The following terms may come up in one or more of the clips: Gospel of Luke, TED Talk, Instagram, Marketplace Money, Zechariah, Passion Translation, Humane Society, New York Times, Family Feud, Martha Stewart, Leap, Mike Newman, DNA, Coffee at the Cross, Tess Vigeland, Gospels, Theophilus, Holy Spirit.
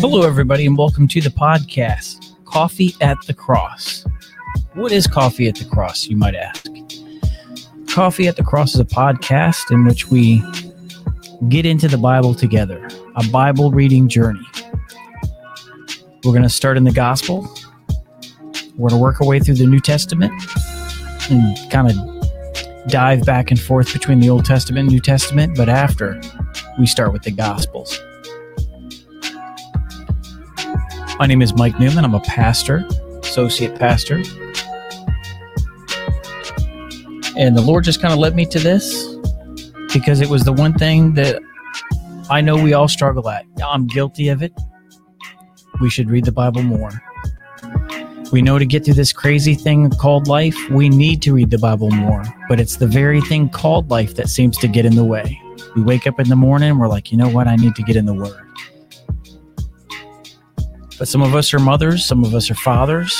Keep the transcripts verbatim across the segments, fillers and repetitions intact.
Hello, everybody, and welcome to the podcast, Coffee at the Cross. What is Coffee at the Cross, you might ask? Coffee at the Cross is a podcast in which we get into the Bible together, a Bible reading journey. We're going to start in the Gospel. We're going to work our way through the New Testament and kind of dive back and forth between the Old Testament and New Testament, but after, we start with the Gospels. My name is Mike Newman. I'm a pastor, associate pastor. And the Lord just kind of led me to this because it was the one thing that I know we all struggle at. I'm guilty of it. We should read the Bible more. We know to get through this crazy thing called life, we need to read the Bible more. But it's the very thing called life that seems to get in the way. We wake up in the morning, we're like, you know what? I need to get in the Word. But some of us are mothers, some of us are fathers,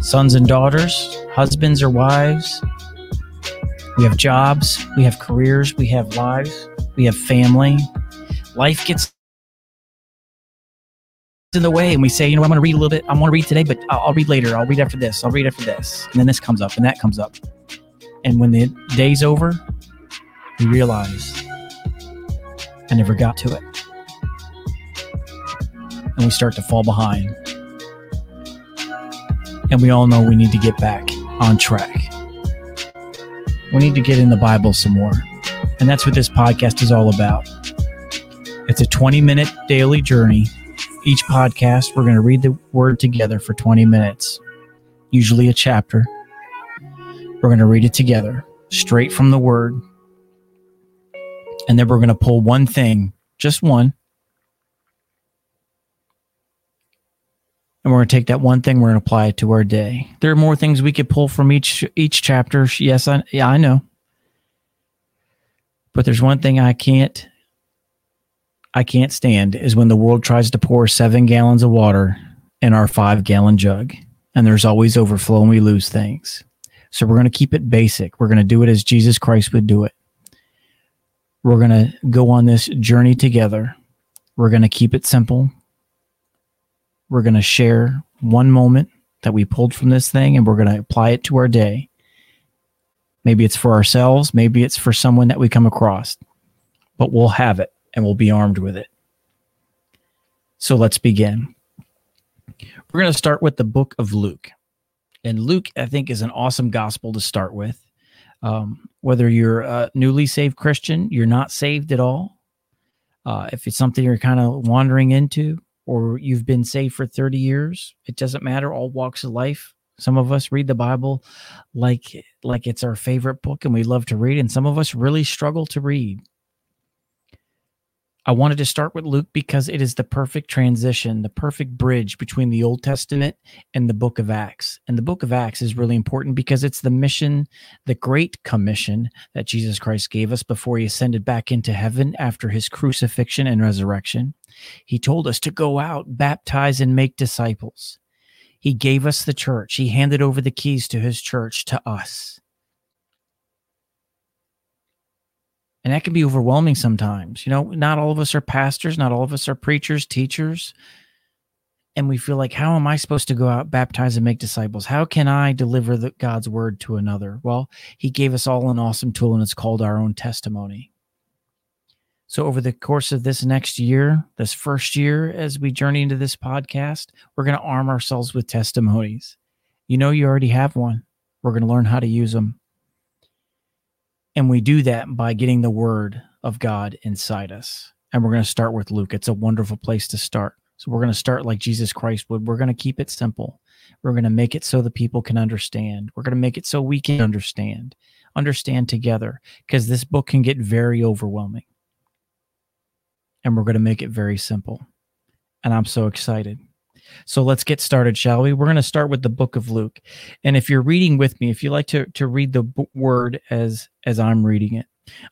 sons and daughters, husbands or wives. We have jobs, we have careers, we have lives, we have family. Life gets in the way and we say, you know, I'm going to read a little bit. I want to read today, but I'll, I'll read later. I'll read after this. I'll read after this. And then this comes up and that comes up. And when the day's over, we realize I never got to it. And we start to fall behind. And we all know we need to get back on track. We need to get in the Bible some more. And that's what this podcast is all about. It's a twenty-minute daily journey. Each podcast, we're going to read the Word together for twenty minutes, usually a chapter. We're going to read it together, straight from the Word. And then we're going to pull one thing, just one, and we're going to take that one thing, we're going to apply it to our day. There are more things we could pull from each each chapter. Yes, I, yeah, I know. But there's one thing I can't I can't stand is when the world tries to pour seven gallons of water in our five-gallon jug. And there's always overflow and we lose things. So we're going to keep it basic. We're going to do it as Jesus Christ would do it. We're going to go on this journey together. We're going to keep it simple. We're going to share one moment that we pulled from this thing, and we're going to apply it to our day. Maybe it's for ourselves. Maybe it's for someone that we come across. But we'll have it, and we'll be armed with it. So let's begin. We're going to start with the book of Luke. And Luke, I think, is an awesome gospel to start with. Um, whether you're a newly saved Christian, you're not saved at all. Uh, if it's something you're kind of wandering into, or you've been saved for thirty years, it doesn't matter, all walks of life. Some of us read the Bible like, like it's our favorite book and we love to read, and some of us really struggle to read. I wanted to start with Luke because it is the perfect transition, the perfect bridge between the Old Testament and the book of Acts. And the book of Acts is really important because it's the mission, the great commission that Jesus Christ gave us before he ascended back into heaven after his crucifixion and resurrection. He told us to go out, baptize, and make disciples. He gave us the church. He handed over the keys to his church to us. And that can be overwhelming sometimes. You know, not all of us are pastors. Not all of us are preachers, teachers. And we feel like, how am I supposed to go out, baptize, and make disciples? How can I deliver the, God's word to another? Well, he gave us all an awesome tool, and it's called our own testimony. So over the course of this next year, this first year, as we journey into this podcast, we're going to arm ourselves with testimonies. You know, you already have one. We're going to learn how to use them. And we do that by getting the word of God inside us. And we're going to start with Luke. It's a wonderful place to start. So we're going to start like Jesus Christ would. We're going to keep it simple. We're going to make it so the people can understand. We're going to make it so we can understand. Understand together, because this book can get very overwhelming. And we're going to make it very simple. And I'm so excited. So let's get started, shall we? We're going to start with the book of Luke. And if you're reading with me, if you like to, to read the b- word as, as I'm reading it,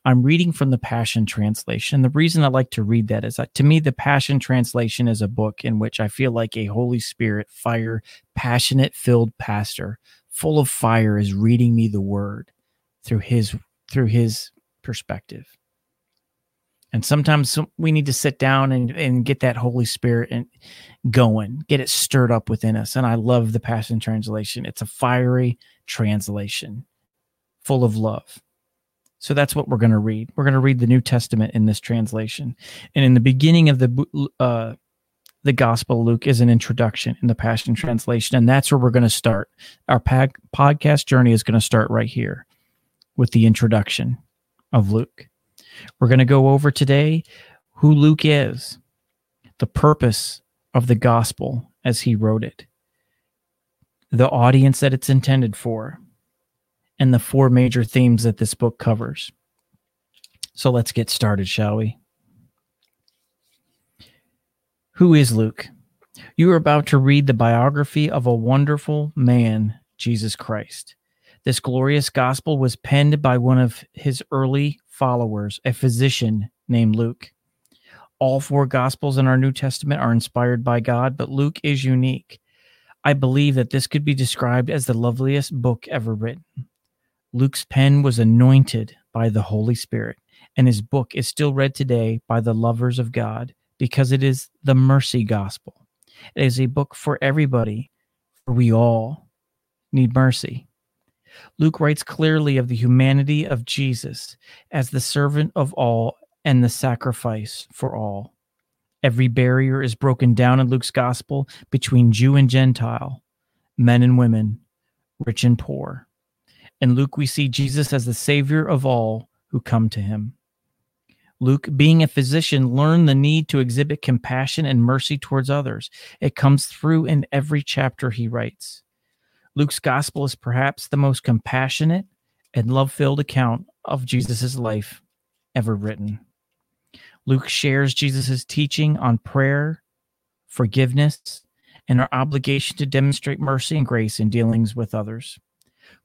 I'm reading from the Passion Translation. The reason I like to read that is that, to me, the Passion Translation is a book in which I feel like a Holy Spirit, fire, passionate-filled pastor, full of fire, is reading me the word through his through his perspective. And sometimes we need to sit down and, and get that Holy Spirit and going, get it stirred up within us. And I love the Passion Translation. It's a fiery translation full of love. So that's what we're going to read. We're going to read the New Testament in this translation. And in the beginning of the uh, the Gospel, Luke is an introduction in the Passion Translation. And that's where we're going to start. Our pag- podcast journey is going to start right here with the introduction of Luke. We're going to go over today who Luke is, the purpose of the gospel as he wrote it, the audience that it's intended for, and the four major themes that this book covers. So let's get started, shall we? Who is Luke? You are about to read the biography of a wonderful man, Jesus Christ. This glorious gospel was penned by one of his early followers, a physician named Luke. All four Gospels in our New Testament are inspired by God, but Luke is unique. I believe that this could be described as the loveliest book ever written. Luke's pen was anointed by the Holy Spirit, and his book is still read today by the lovers of God because it is the mercy gospel. It is a book for everybody, for we all need mercy. Luke writes clearly of the humanity of Jesus as the servant of all and the sacrifice for all. Every barrier is broken down in Luke's gospel between Jew and Gentile, men and women, rich and poor. In Luke, we see Jesus as the Savior of all who come to him. Luke, being a physician, learned the need to exhibit compassion and mercy towards others. It comes through in every chapter he writes. Luke's gospel is perhaps the most compassionate and love-filled account of Jesus' life ever written. Luke shares Jesus' teaching on prayer, forgiveness, and our obligation to demonstrate mercy and grace in dealings with others.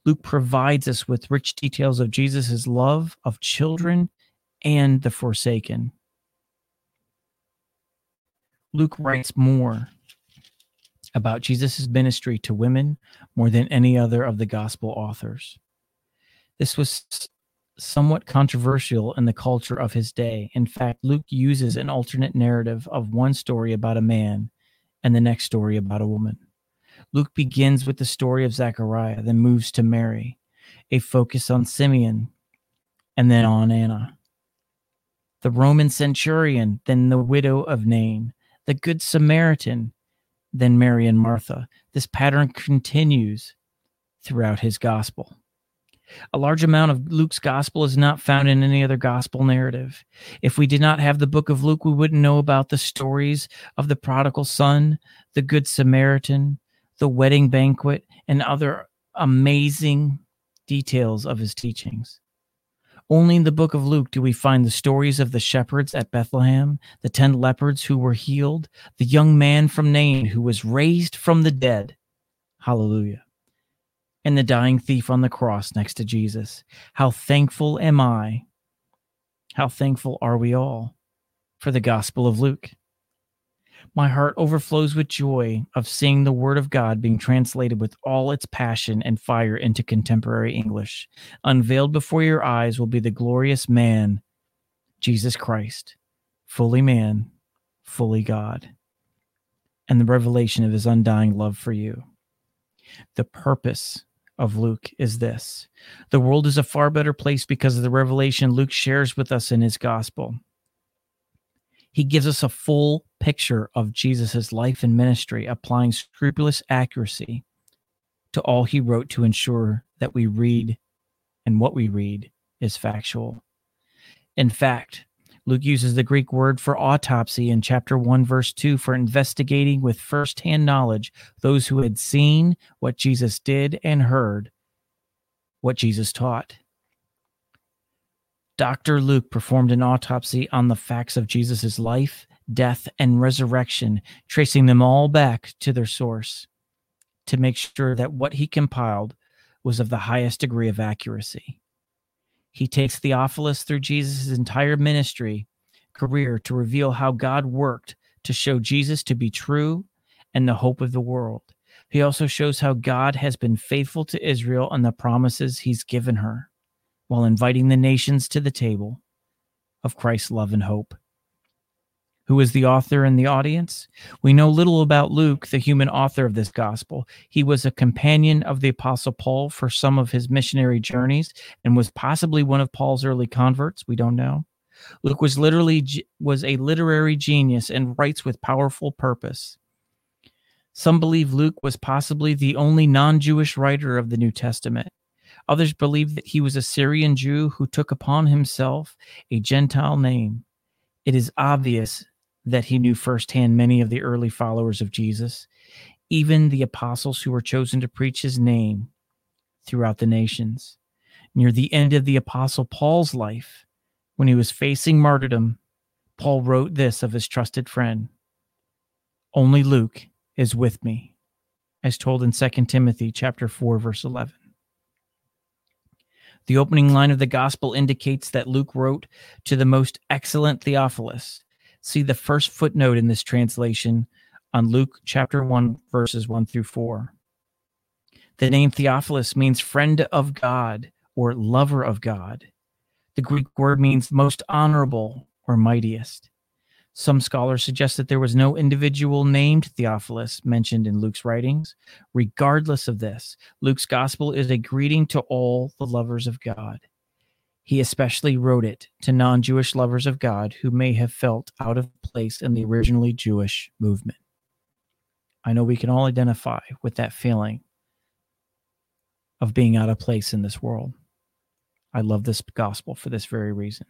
Luke provides us with rich details of Jesus' love of children and the forsaken. Luke writes more about Jesus' ministry to women more than any other of the gospel authors. This was somewhat controversial in the culture of his day. In fact, Luke uses an alternate narrative of one story about a man and the next story about a woman. Luke begins with the story of Zechariah, then moves to Mary, a focus on Simeon, and then on Anna, the Roman centurion, then the widow of Nain, the Good Samaritan, then Mary and Martha. This pattern continues throughout his gospel. A large amount of Luke's gospel is not found in any other gospel narrative. If we did not have the book of Luke, we wouldn't know about the stories of the prodigal son, the Good Samaritan, the wedding banquet, and other amazing details of his teachings. Only in the book of Luke do we find the stories of the shepherds at Bethlehem, the ten lepers who were healed, the young man from Nain who was raised from the dead, hallelujah, and the dying thief on the cross next to Jesus. How thankful am I, how thankful are we all for the Gospel of Luke. My heart overflows with joy of seeing the Word of God being translated with all its passion and fire into contemporary English. Unveiled before your eyes will be the glorious man, Jesus Christ, fully man, fully God, and the revelation of his undying love for you. The purpose of Luke is this. The world is a far better place because of the revelation Luke shares with us in his gospel. He gives us a full picture of Jesus' life and ministry, applying scrupulous accuracy to all he wrote to ensure that we read and what we read is factual. In fact, Luke uses the Greek word for autopsy in chapter one, verse two, for investigating with firsthand knowledge those who had seen what Jesus did and heard what Jesus taught. Doctor Luke performed an autopsy on the facts of Jesus' life, death, and resurrection, tracing them all back to their source to make sure that what he compiled was of the highest degree of accuracy. He takes Theophilus through Jesus' entire ministry career to reveal how God worked to show Jesus to be true and the hope of the world. He also shows how God has been faithful to Israel and the promises he's given her. while inviting the nations to the table of Christ's love and hope. Who is the author and the audience? We know little about Luke, the human author of this gospel. He was a companion of the Apostle Paul for some of his missionary journeys and was possibly one of Paul's early converts. We don't know. Luke was literally was a literary genius and writes with powerful purpose. Some believe Luke was possibly the only non-Jewish writer of the New Testament. Others believe that he was a Syrian Jew who took upon himself a Gentile name. It is obvious that he knew firsthand many of the early followers of Jesus, even the apostles who were chosen to preach his name throughout the nations. Near the end of the Apostle Paul's life, when he was facing martyrdom, Paul wrote this of his trusted friend, "Only Luke is with me," as told in Second Timothy chapter four, verse eleven. The opening line of the gospel indicates that Luke wrote to the most excellent Theophilus. See the first footnote in this translation on Luke chapter one, verses one through four. The name Theophilus means friend of God or lover of God. The Greek word means most honorable or mightiest. Some scholars suggest that there was no individual named Theophilus mentioned in Luke's writings. Regardless of this, Luke's gospel is a greeting to all the lovers of God. He especially wrote it to non-Jewish lovers of God who may have felt out of place in the originally Jewish movement. I know we can all identify with that feeling of being out of place in this world. I love this gospel for this very reason.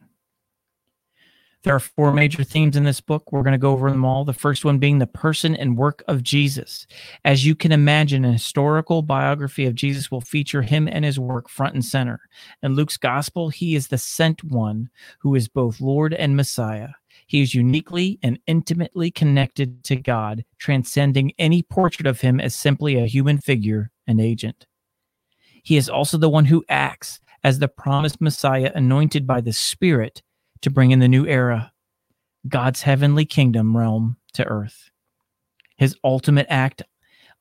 There are four major themes in this book. We're going to go over them all. The first one being the person and work of Jesus. As you can imagine, a historical biography of Jesus will feature him and his work front and center. In Luke's gospel, he is the sent one who is both Lord and Messiah. He is uniquely and intimately connected to God, transcending any portrait of him as simply a human figure and agent. He is also the one who acts as the promised Messiah anointed by the Spirit to bring in the new era, God's heavenly kingdom realm to earth. His ultimate act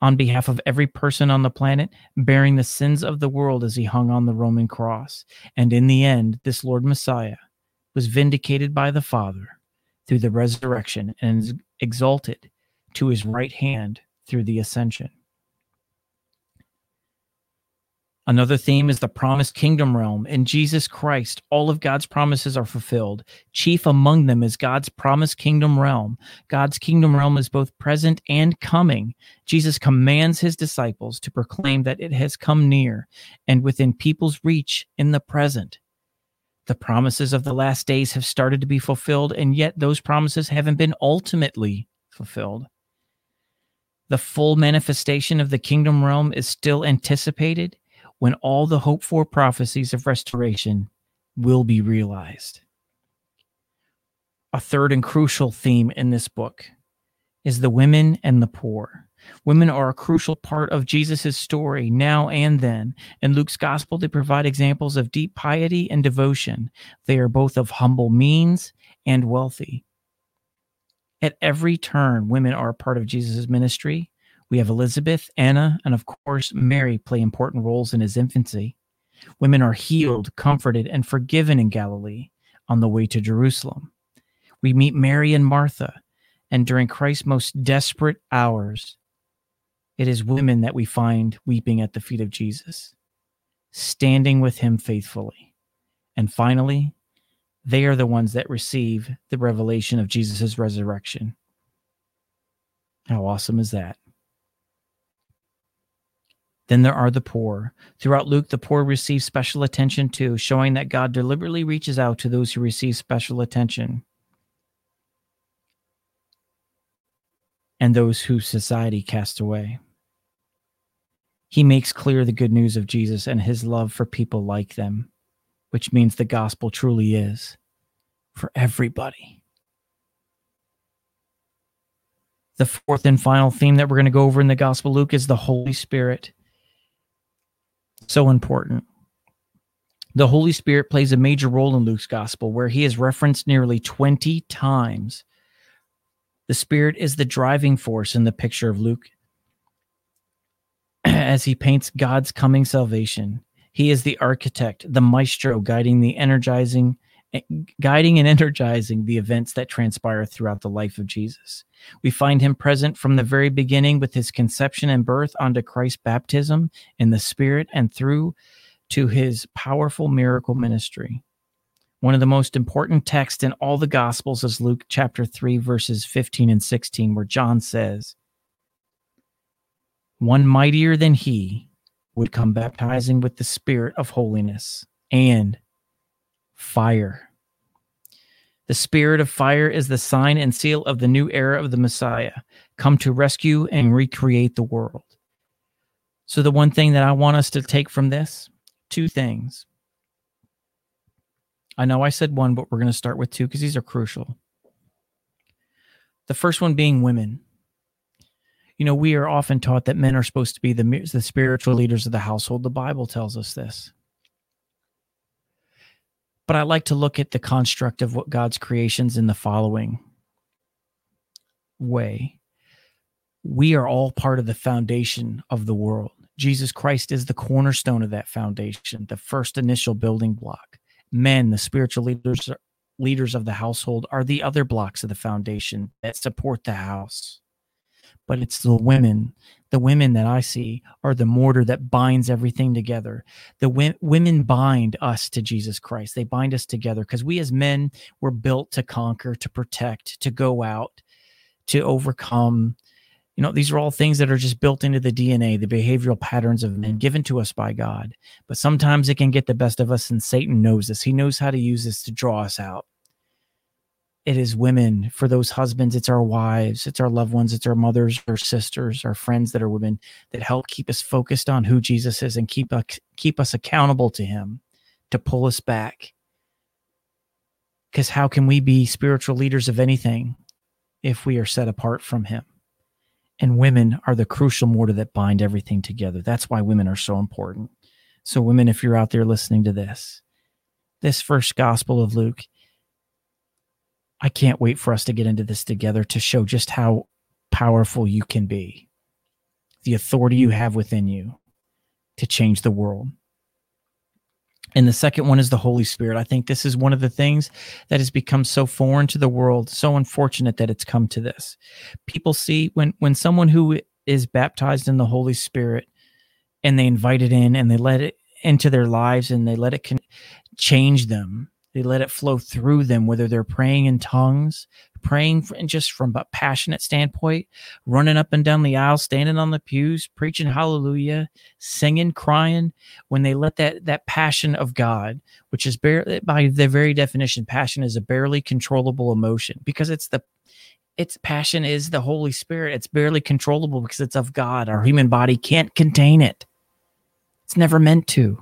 on behalf of every person on the planet, bearing the sins of the world as he hung on the Roman cross. And in the end, this Lord Messiah was vindicated by the Father through the resurrection and is exalted to his right hand through the ascension. Another theme is the promised kingdom realm. In Jesus Christ, all of God's promises are fulfilled. Chief among them is God's promised kingdom realm. God's kingdom realm is both present and coming. Jesus commands his disciples to proclaim that it has come near and within people's reach in the present. The promises of the last days have started to be fulfilled, and yet those promises haven't been ultimately fulfilled. The full manifestation of the kingdom realm is still anticipated, when all the hoped-for prophecies of restoration will be realized. A third and crucial theme in this book is the women and the poor. Women are a crucial part of Jesus' story now and then. In Luke's gospel, they provide examples of deep piety and devotion. They are both of humble means and wealthy. At every turn, women are a part of Jesus' ministry. We have Elizabeth, Anna, and of course, Mary play important roles in his infancy. Women are healed, comforted, and forgiven in Galilee on the way to Jerusalem. We meet Mary and Martha, and during Christ's most desperate hours, it is women that we find weeping at the feet of Jesus, standing with him faithfully. And finally, they are the ones that receive the revelation of Jesus' resurrection. How awesome is that? Then there are the poor. Throughout Luke, the poor receive special attention too, showing that God deliberately reaches out to those who receive special attention and those who society casts away. He makes clear the good news of Jesus and his love for people like them, which means the gospel truly is for everybody. The fourth and final theme that we're going to go over in the Gospel of Luke is the Holy Spirit. So important. The Holy Spirit plays a major role in Luke's gospel, where he is referenced nearly twenty times. The Spirit is the driving force in the picture of Luke as he paints God's coming salvation. He is the architect, the maestro, guiding the energizing, guiding and energizing the events that transpire throughout the life of Jesus. We find him present from the very beginning with his conception and birth onto Christ's baptism in the Spirit and through to his powerful miracle ministry. One of the most important texts in all the Gospels is Luke chapter three, verses fifteen and sixteen, where John says, "One mightier than he would come baptizing with the Spirit of holiness and fire." The Spirit of fire is the sign and seal of the new era of the Messiah, come to rescue and recreate the world. So the one thing that I want us to take from this, two things. I know I said one, but we're going to start with two because these are crucial. The first one being women. You know, we are often taught that men are supposed to be the, the spiritual leaders of the household. The Bible tells us this. But I like to look at the construct of what God's creations in the following way. We are all part of the foundation of the world. Jesus Christ is the cornerstone of that foundation, the first initial building block. Men, the spiritual leaders, leaders of the household, are the other blocks of the foundation that support the house. But it's the women, the women that I see are the mortar that binds everything together. The w- women bind us to Jesus Christ. They bind us together because we as men were built to conquer, to protect, to go out, to overcome. You know, these are all things that are just built into the D N A, the behavioral patterns of men given to us by God. But sometimes it can get the best of us, and Satan knows this. He knows how to use this to draw us out. It is women. For those husbands, it's our wives, it's our loved ones, it's our mothers, our sisters, our friends that are women that help keep us focused on who Jesus is and keep, keep us accountable to him, to pull us back. Because how can we be spiritual leaders of anything if we are set apart from him? And women are the crucial mortar that bind everything together. That's why women are so important. So women, if you're out there listening to this, this first Gospel of Luke, I can't wait for us to get into this together to show just how powerful you can be, the authority you have within you to change the world. And the second one is the Holy Spirit. I think this is one of the things that has become so foreign to the world, so unfortunate that it's come to this. People see when, when someone who is baptized in the Holy Spirit and they invite it in and they let it into their lives and they let it con- change them, they let it flow through them, whether they're praying in tongues, praying for, and just from a passionate standpoint, running up and down the aisle, standing on the pews, preaching hallelujah, singing, crying, when they let that that passion of God, which is barely, by the very definition, passion is a barely controllable emotion because it's the it's passion is the Holy Spirit. It's barely controllable because it's of God. Our human body can't contain it. It's never meant to.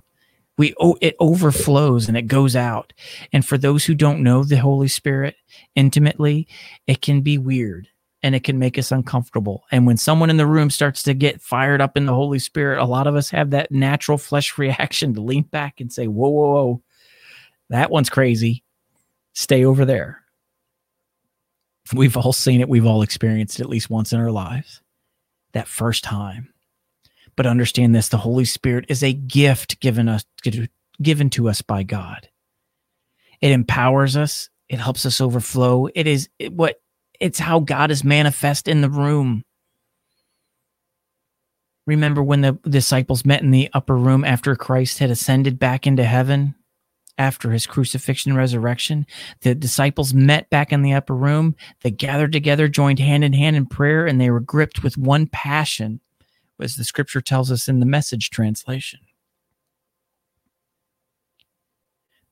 We oh, it overflows and it goes out. And for those who don't know the Holy Spirit intimately, it can be weird and it can make us uncomfortable. And when someone in the room starts to get fired up in the Holy Spirit, a lot of us have that natural flesh reaction to lean back and say, whoa, whoa, whoa, that one's crazy. Stay over there. We've all seen it. We've all experienced it at least once in our lives, that first time. But understand this, the Holy Spirit is a gift given us, given to us by God. It empowers us. It helps us overflow. It is it, what it's how God is manifest in the room. Remember when the disciples met in the upper room after Christ had ascended back into heaven, after his crucifixion and resurrection? The disciples met back in the upper room. They gathered together, joined hand in hand in prayer, and they were gripped with one passion, as the scripture tells us in the Message translation.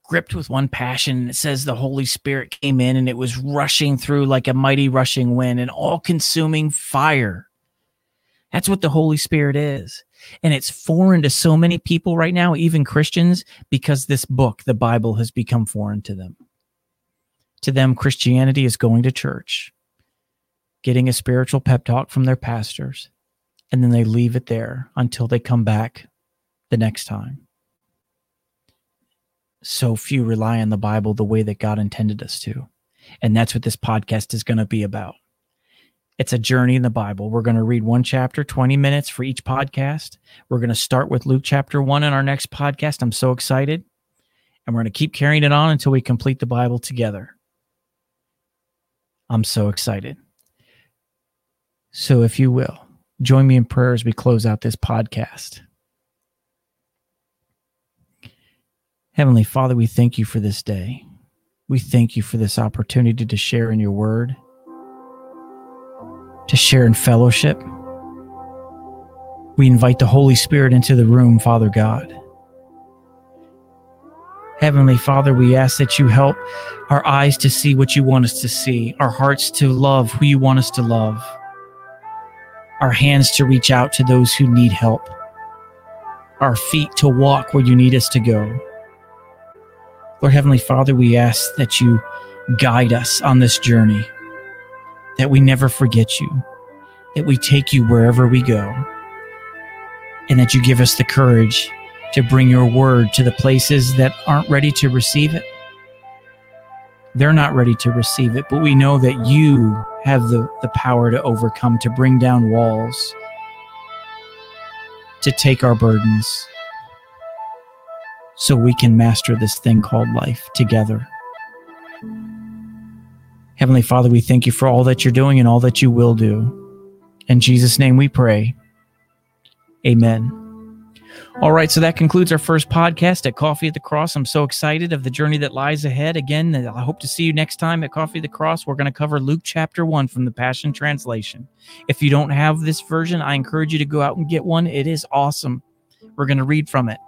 Gripped with one passion, it says the Holy Spirit came in and it was rushing through like a mighty rushing wind, an all-consuming fire. That's what the Holy Spirit is. And it's foreign to so many people right now, even Christians, because this book, the Bible, has become foreign to them. To them, Christianity is going to church, getting a spiritual pep talk from their pastors, and then they leave it there until they come back the next time. So few rely on the Bible the way that God intended us to. And that's what this podcast is going to be about. It's a journey in the Bible. We're going to read one chapter, twenty minutes for each podcast. We're going to start with Luke chapter one in our next podcast. I'm so excited. And we're going to keep carrying it on until we complete the Bible together. I'm so excited. So if you will, join me in prayer as we close out this podcast. Heavenly Father, we thank you for this day. We thank you for this opportunity to share in your word, to share in fellowship. We invite the Holy Spirit into the room, Father God. Heavenly Father, we ask that you help our eyes to see what you want us to see, our hearts to love who you want us to love, our hands to reach out to those who need help, our feet to walk where you need us to go. Lord Heavenly Father, we ask that you guide us on this journey, that we never forget you, that we take you wherever we go, and that you give us the courage to bring your word to the places that aren't ready to receive it. They're not ready to receive it, but we know that you have the, the power to overcome, to bring down walls, to take our burdens, so we can master this thing called life together. Heavenly Father, we thank you for all that you're doing and all that you will do. In Jesus' name we pray. Amen. All right, so that concludes our first podcast at Coffee at the Cross. I'm so excited of the journey that lies ahead. Again, I hope to see you next time at Coffee at the Cross. We're going to cover Luke chapter one from the Passion Translation. If you don't have this version, I encourage you to go out and get one. It is awesome. We're going to read from it.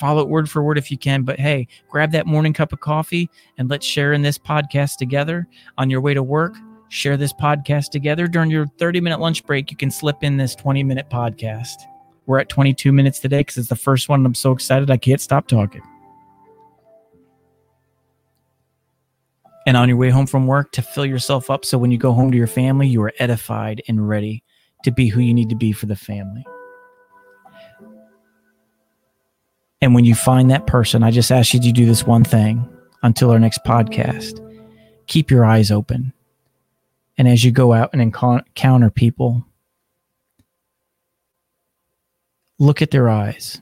Follow it word for word if you can, but hey, grab that morning cup of coffee and let's share in this podcast together. On your way to work, share this podcast together. During your thirty-minute lunch break, you can slip in this twenty-minute podcast. We're at twenty-two minutes today because it's the first one, and I'm so excited I can't stop talking. And on your way home from work, to fill yourself up so when you go home to your family, you are edified and ready to be who you need to be for the family. And when you find that person, I just ask you to do this one thing until our next podcast. Keep your eyes open. And as you go out and encounter people, look at their eyes.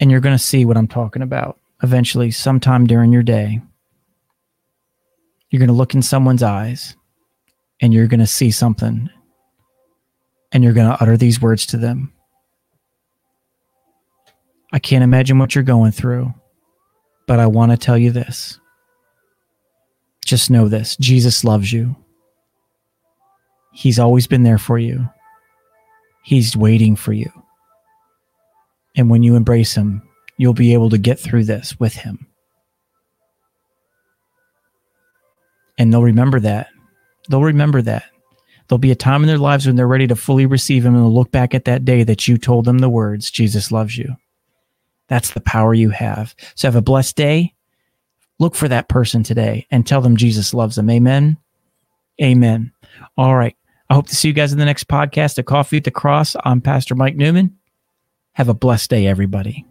And you're going to see what I'm talking about. Eventually, sometime during your day, you're going to look in someone's eyes and you're going to see something. And you're going to utter these words to them. I can't imagine what you're going through, but I want to tell you this. Just know this. Jesus loves you. He's always been there for you. He's waiting for you. And when you embrace him, you'll be able to get through this with him. And they'll remember that. They'll remember that. There'll be a time in their lives when they're ready to fully receive him and they'll look back at that day that you told them the words, Jesus loves you. That's the power you have. So have a blessed day. Look for that person today and tell them Jesus loves them. Amen. Amen. All right. I hope to see you guys in the next podcast at Coffee at the Cross. I'm Pastor Mike Newman. Have a blessed day, everybody.